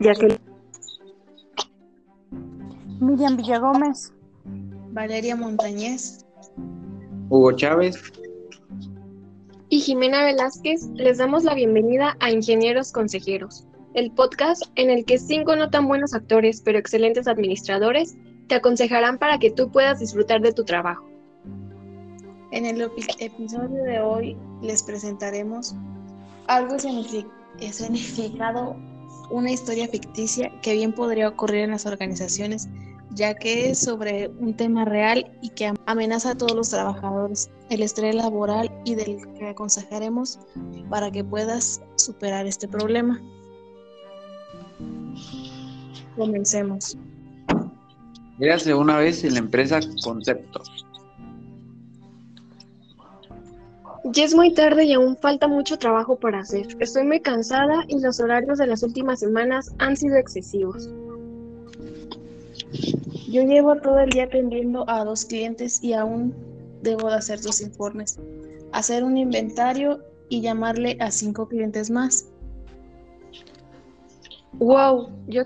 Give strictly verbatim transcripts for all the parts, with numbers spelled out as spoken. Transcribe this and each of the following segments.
Jacqueline. Miriam Villagómez. Valeria Montañez. Hugo Chávez. Y Jimena Velázquez, les damos la bienvenida a Ingenieros Consejeros, el podcast en el que cinco no tan buenos actores, pero excelentes administradores, te aconsejarán para que tú puedas disfrutar de tu trabajo. En el episodio de hoy les presentaremos algo significado, una historia ficticia que bien podría ocurrir en las organizaciones, ya que es sobre un tema real y que amenaza a todos los trabajadores, el estrés laboral, y del que aconsejaremos para que puedas superar este problema. Comencemos. Érase una vez en la empresa Conceptos. Ya es muy tarde y aún falta mucho trabajo para hacer. Estoy muy cansada y los horarios de las últimas semanas han sido excesivos. Yo llevo todo el día atendiendo a dos clientes y aún debo de hacer sus informes, hacer un inventario y llamarle a cinco clientes más. Wow, yo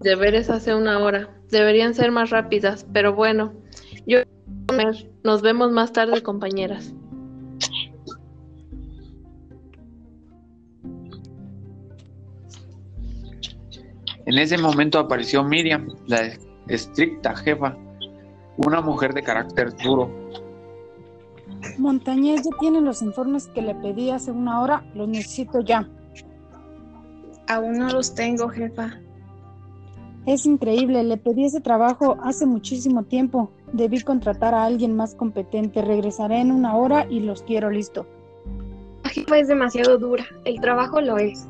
deberes hace una hora. Deberían ser más rápidas, pero bueno, yo comer. Nos vemos más tarde, compañeras. En ese momento apareció Miriam, la estricta jefa, una mujer de carácter duro. Montañez, ya tiene los informes que le pedí hace una hora, los necesito ya. Aún no los tengo, jefa. Es increíble, le pedí ese trabajo hace muchísimo tiempo. Debí contratar a alguien más competente, regresaré en una hora y los quiero listo. La jefa es demasiado dura, el trabajo lo es.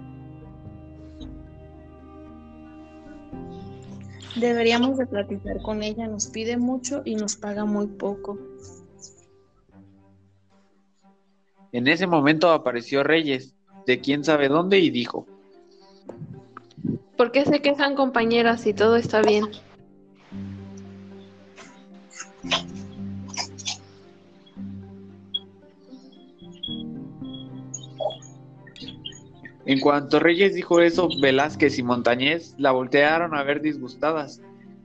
Deberíamos de platicar con ella, nos pide mucho y nos paga muy poco. En ese momento apareció Reyes, de quién sabe dónde, y dijo: ¿Por qué se quejan, compañeras, si todo está bien? En cuanto Reyes dijo eso, Velázquez y Montañez la voltearon a ver disgustadas.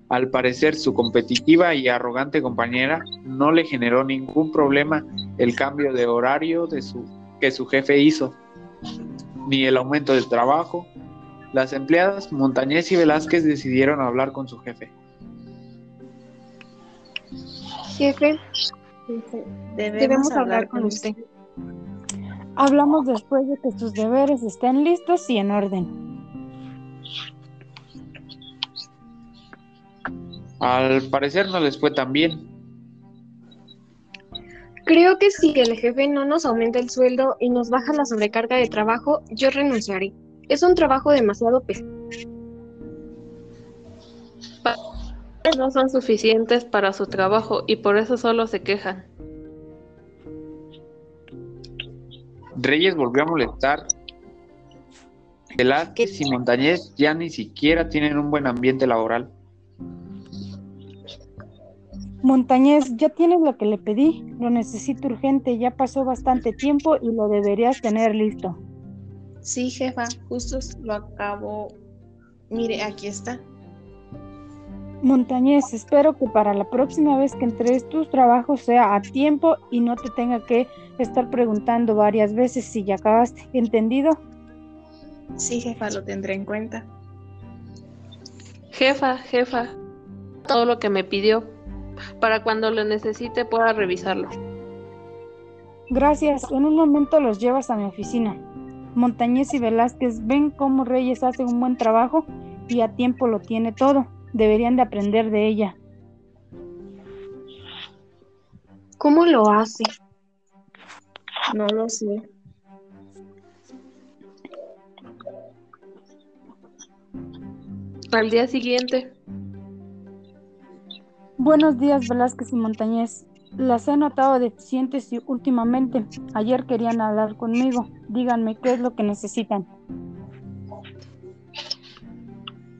Al parecer, su competitiva y arrogante compañera no le generó ningún problema el cambio de horario de su, que su jefe hizo, ni el aumento del trabajo. Las empleadas Montañez y Velázquez decidieron hablar con su jefe. Jefe, debemos, debemos hablar, hablar con usted. usted. Hablamos después de que sus deberes estén listos y en orden. Al parecer no les fue tan bien. Creo que si el jefe no nos aumenta el sueldo y nos baja la sobrecarga de trabajo, yo renunciaré. Es un trabajo demasiado pesado. No son suficientes para su trabajo y por eso solo se quejan. Reyes volvió a molestar. Velázquez y Montañez ya ni siquiera tienen un buen ambiente laboral. Montañez, ya tienes lo que le pedí. Lo necesito urgente, ya pasó bastante tiempo y lo deberías tener listo. Sí, jefa, justo lo acabo. Mire, aquí está. Montañez, espero que para la próxima vez que entregues tus trabajos sea a tiempo y no te tenga que estar preguntando varias veces si ya acabaste, ¿entendido? Sí, jefa, lo tendré en cuenta. Jefa, jefa, todo lo que me pidió, para cuando lo necesite pueda revisarlo. Gracias, en un momento los llevas a mi oficina. Montañez y Velázquez, ven cómo Reyes hace un buen trabajo y a tiempo lo tiene todo. Deberían de aprender de ella. ¿Cómo lo hace? No lo sé. Al día siguiente. Buenos días, Velázquez y Montañez. Las he notado deficientes y últimamente. Ayer querían hablar conmigo. Díganme qué es lo que necesitan.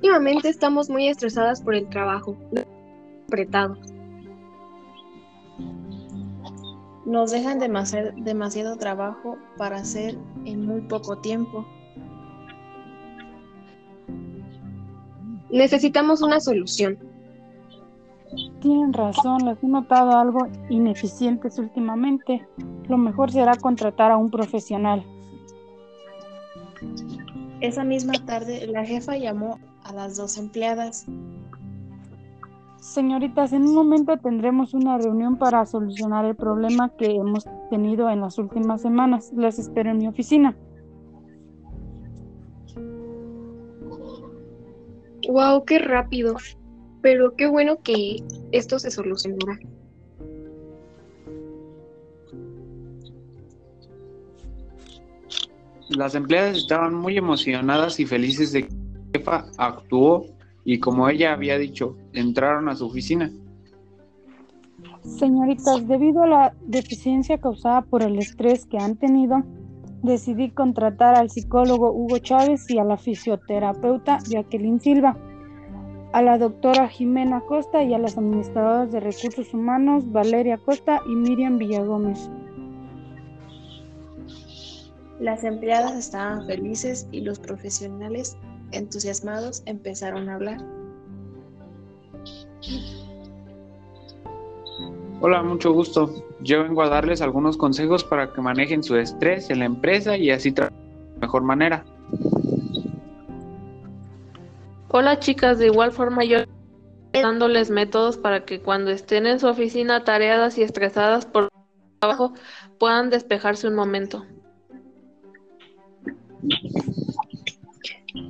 Últimamente estamos muy estresadas por el trabajo, apretados. Nos dejan demasiado, demasiado trabajo para hacer en muy poco tiempo. Necesitamos una solución. Tienen razón, les he notado algo ineficientes últimamente. Lo mejor será contratar a un profesional. Esa misma tarde, la jefa llamó a las dos empleadas. Señoritas, en un momento tendremos una reunión para solucionar el problema que hemos tenido en las últimas semanas. Las espero en mi oficina. ¡Wow! ¡Qué rápido! Pero qué bueno que esto se solucionará. Las empleadas estaban muy emocionadas y felices de que la jefa actuó y, como ella había dicho, entraron a su oficina. Señoritas, debido a la deficiencia causada por el estrés que han tenido, decidí contratar al psicólogo Hugo Chávez y a la fisioterapeuta Jacqueline Silva, a la doctora Jimena Costa y a las administradoras de recursos humanos Valeria Costa y Miriam Villagómez. Las empleadas estaban felices y los profesionales entusiasmados empezaron a hablar. Hola, mucho gusto. Yo vengo a darles algunos consejos para que manejen su estrés en la empresa y así trabajen de mejor manera. Hola, chicas, de igual forma yo dándoles métodos para que cuando estén en su oficina atareadas y estresadas por el trabajo puedan despejarse un momento.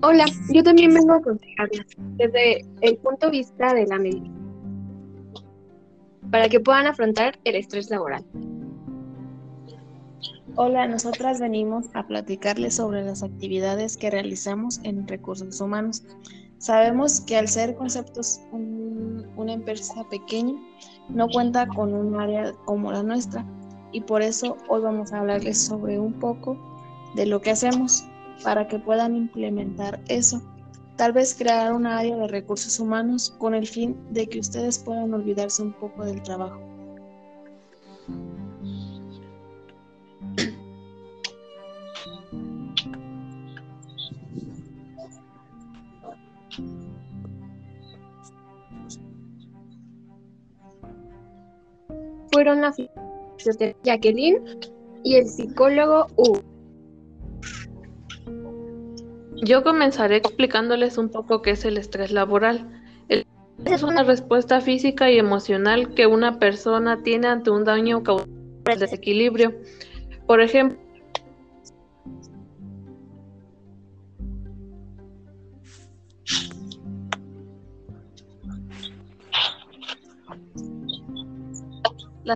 Hola, yo también vengo a aconsejarlas desde el punto de vista de la medicina para que puedan afrontar el estrés laboral. Hola, nosotras venimos a platicarles sobre las actividades que realizamos en recursos humanos. Sabemos que al ser Conceptos un, una empresa pequeña, no cuenta con un área como la nuestra, y por eso hoy vamos a hablarles sobre un poco de lo que hacemos para que puedan implementar eso. Tal vez crear un área de recursos humanos con el fin de que ustedes puedan olvidarse un poco del trabajo. Fueron la fisioterapeuta Jacqueline y el psicólogo Hugo. Yo comenzaré explicándoles un poco qué es el estrés laboral. El estrés es una respuesta física y emocional que una persona tiene ante un daño causado por el desequilibrio. Por ejemplo, la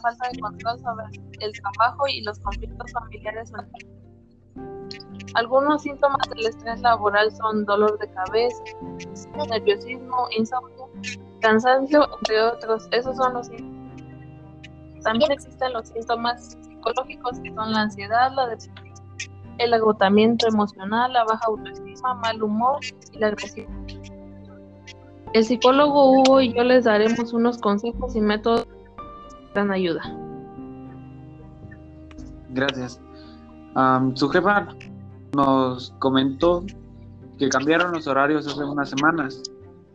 falta de control sobre el trabajo y los conflictos familiares. Algunos síntomas del estrés laboral son dolor de cabeza, nerviosismo, insomnio, cansancio, entre otros. Esos son los síntomas. También existen los síntomas psicológicos, que son la ansiedad, la depresión, el agotamiento emocional, la baja autoestima, mal humor y la agresión. El psicólogo Hugo y yo les daremos unos consejos y métodos que dan ayuda. Gracias. Um, su jefa nos comentó que cambiaron los horarios hace unas semanas,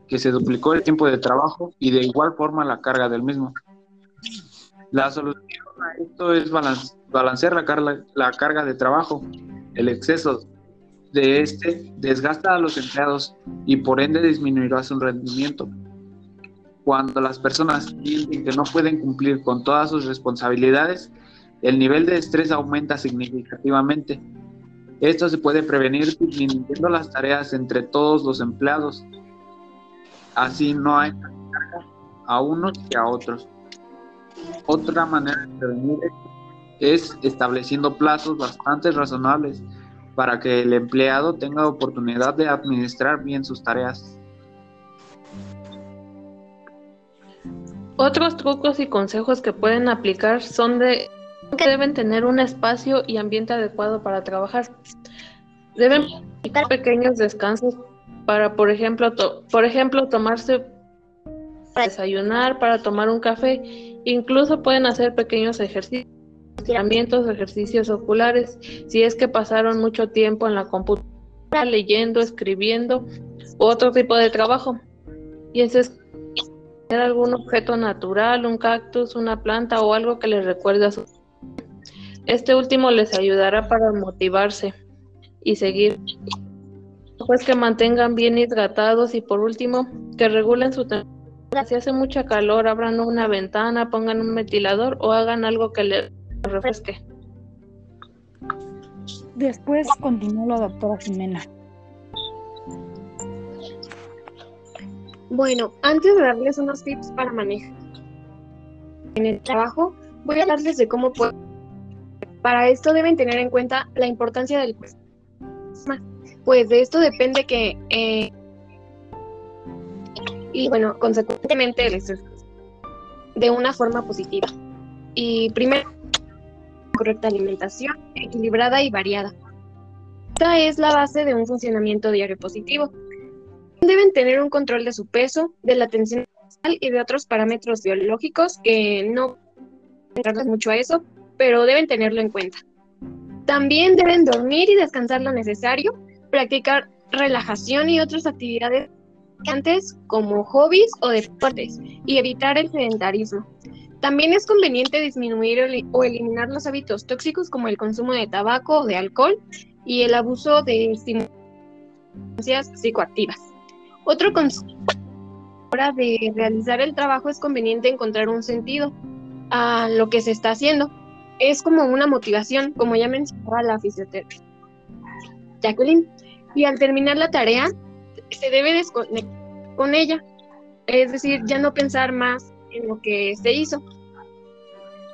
que se duplicó el tiempo de trabajo y de igual forma la carga del mismo. La solución a esto es balance, balancear la carga, la carga de trabajo. El exceso de este desgasta a los empleados y por ende disminuirá su rendimiento. Cuando las personas sienten que no pueden cumplir con todas sus responsabilidades, el nivel de estrés aumenta significativamente. Esto se puede prevenir dividiendo las tareas entre todos los empleados. Así no hay carga a unos que a otros. Otra manera de prevenir es estableciendo plazos bastante razonables para que el empleado tenga oportunidad de administrar bien sus tareas. Otros trucos y consejos que pueden aplicar son de que deben tener un espacio y ambiente adecuado para trabajar. Deben tener pequeños descansos para, por ejemplo, to- por ejemplo, tomarse para desayunar, para tomar un café. Incluso pueden hacer pequeños ejercicios, estiramientos, ejercicios oculares, si es que pasaron mucho tiempo en la computadora leyendo, escribiendo u otro tipo de trabajo. Y eso es tener algún objeto natural, un cactus, una planta o algo que les recuerde a su... Este último les ayudará para motivarse y seguir. Pues que mantengan bien hidratados y por último, que regulen su temperatura. Si hace mucha calor, abran una ventana, pongan un ventilador o hagan algo que les refresque. Después continuó la doctora Jimena. Bueno, antes de darles unos tips para manejar en el trabajo, voy a hablarles de cómo pueden. Para esto deben tener en cuenta la importancia del cuestionario, pues de esto depende que eh, y bueno, consecuentemente el estrés de una forma positiva. Y primero, correcta alimentación, equilibrada y variada. Esta es la base de un funcionamiento diario positivo. Deben tener un control de su peso, de la tensión y de otros parámetros biológicos que no entramos mucho a eso, pero deben tenerlo en cuenta. También deben dormir y descansar lo necesario, practicar relajación y otras actividades antes como hobbies o deportes y evitar el sedentarismo. También es conveniente disminuir o eliminar los hábitos tóxicos como el consumo de tabaco o de alcohol y el abuso de sustancias psicoactivas. Otro consejo a la hora de realizar el trabajo es conveniente encontrar un sentido a lo que se está haciendo. Es como una motivación, como ya mencionaba la fisioterapia Jacqueline, y al terminar la tarea se debe desconectar con ella, es decir, ya no pensar más en lo que se hizo.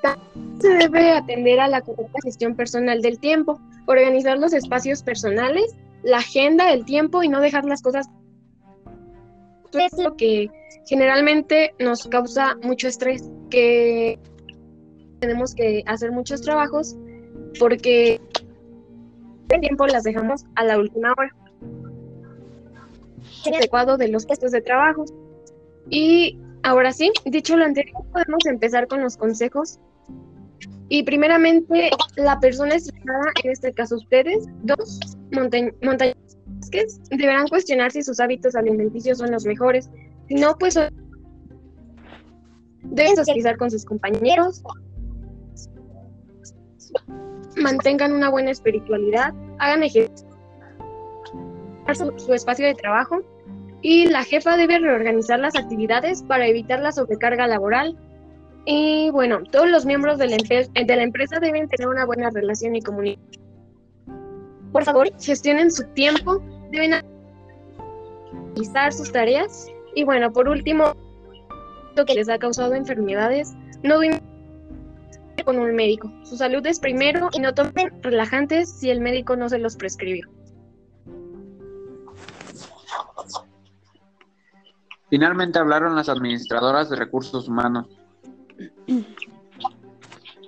También se debe atender a la correcta gestión personal del tiempo, organizar los espacios personales, la agenda, el tiempo y no dejar las cosas. Esto es lo que generalmente nos causa mucho estrés, que tenemos que hacer muchos trabajos porque el tiempo las dejamos a la última hora. El adecuado de los puestos de trabajo. Y ahora sí, dicho lo anterior, podemos empezar con los consejos. Y primeramente, la persona estresada, en este caso ustedes, dos, Montañez Vázquez, deberán cuestionar si sus hábitos alimenticios son los mejores. Si no, pues deben socializar con sus compañeros. Mantengan una buena espiritualidad, hagan ejercicio, su, su espacio de trabajo, y la jefa debe reorganizar las actividades para evitar la sobrecarga laboral. Y bueno, todos los miembros de la, de la empresa deben tener una buena relación y comunicación. Por favor, gestionen su tiempo, deben realizar sus tareas. Y bueno, por último, lo que les ha causado enfermedades, no deben con un médico. Su salud es primero y no tomen relajantes si el médico no se los prescribió. Finalmente hablaron las administradoras de recursos humanos.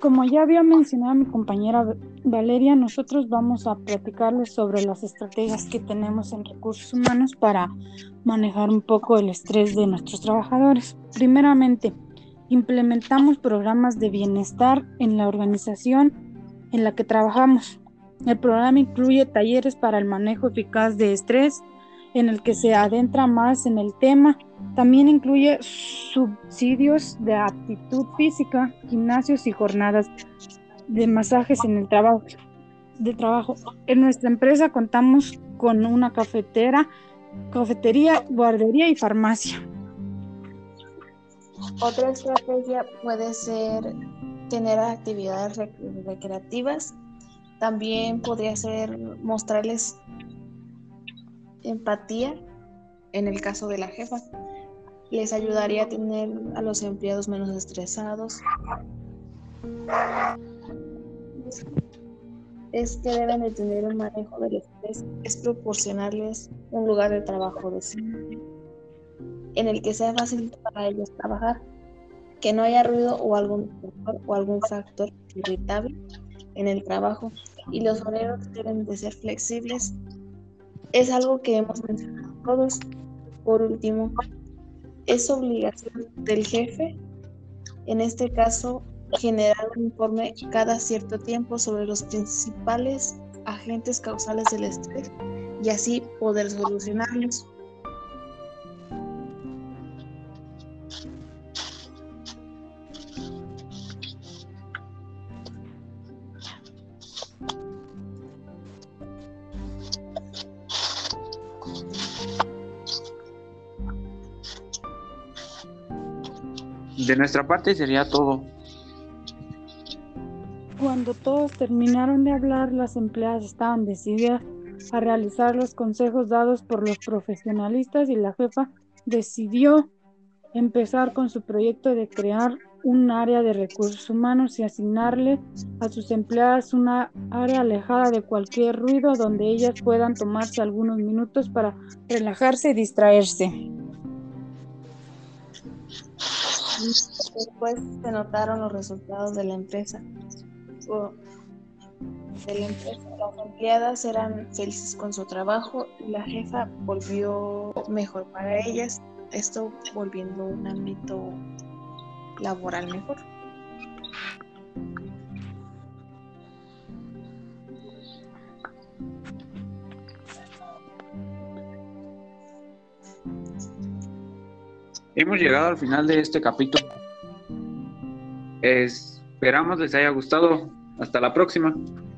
Como ya había mencionado mi compañera Valeria, nosotros vamos a platicarles sobre las estrategias que tenemos en recursos humanos para manejar un poco el estrés de nuestros trabajadores. Primeramente, implementamos programas de bienestar en la organización en la que trabajamos. El programa incluye talleres para el manejo eficaz de estrés, en el que se adentra más en el tema. También incluye subsidios de aptitud física, gimnasios y jornadas de masajes en el trabajo. De trabajo. En nuestra empresa contamos con una cafetera, cafetería, guardería y farmacia. Otra estrategia puede ser tener actividades rec- recreativas. También podría ser mostrarles empatía. En el caso de la jefa, les ayudaría a tener a los empleados menos estresados. Es que deben de tener un manejo del estrés, es proporcionarles un lugar de trabajo decente, en el que sea fácil para ellos trabajar, que no haya ruido o algún factor, o algún factor irritable en el trabajo, y los horarios deben de ser flexibles. Es algo que hemos mencionado todos. Por último, es obligación del jefe, en este caso, generar un informe cada cierto tiempo sobre los principales agentes causales del estrés y así poder solucionarlos. De nuestra parte sería todo. Cuando todos terminaron de hablar, las empleadas estaban decididas a realizar los consejos dados por los profesionalistas y la jefa decidió empezar con su proyecto de crear un área de recursos humanos y asignarle a sus empleadas una área alejada de cualquier ruido donde ellas puedan tomarse algunos minutos para relajarse y distraerse. Después se notaron los resultados de la empresa. De la empresa. Las empleadas eran felices con su trabajo y la jefa volvió mejor para ellas, esto volviendo un ámbito laboral mejor. Hemos llegado al final de este capítulo. Esperamos les haya gustado. Hasta la próxima.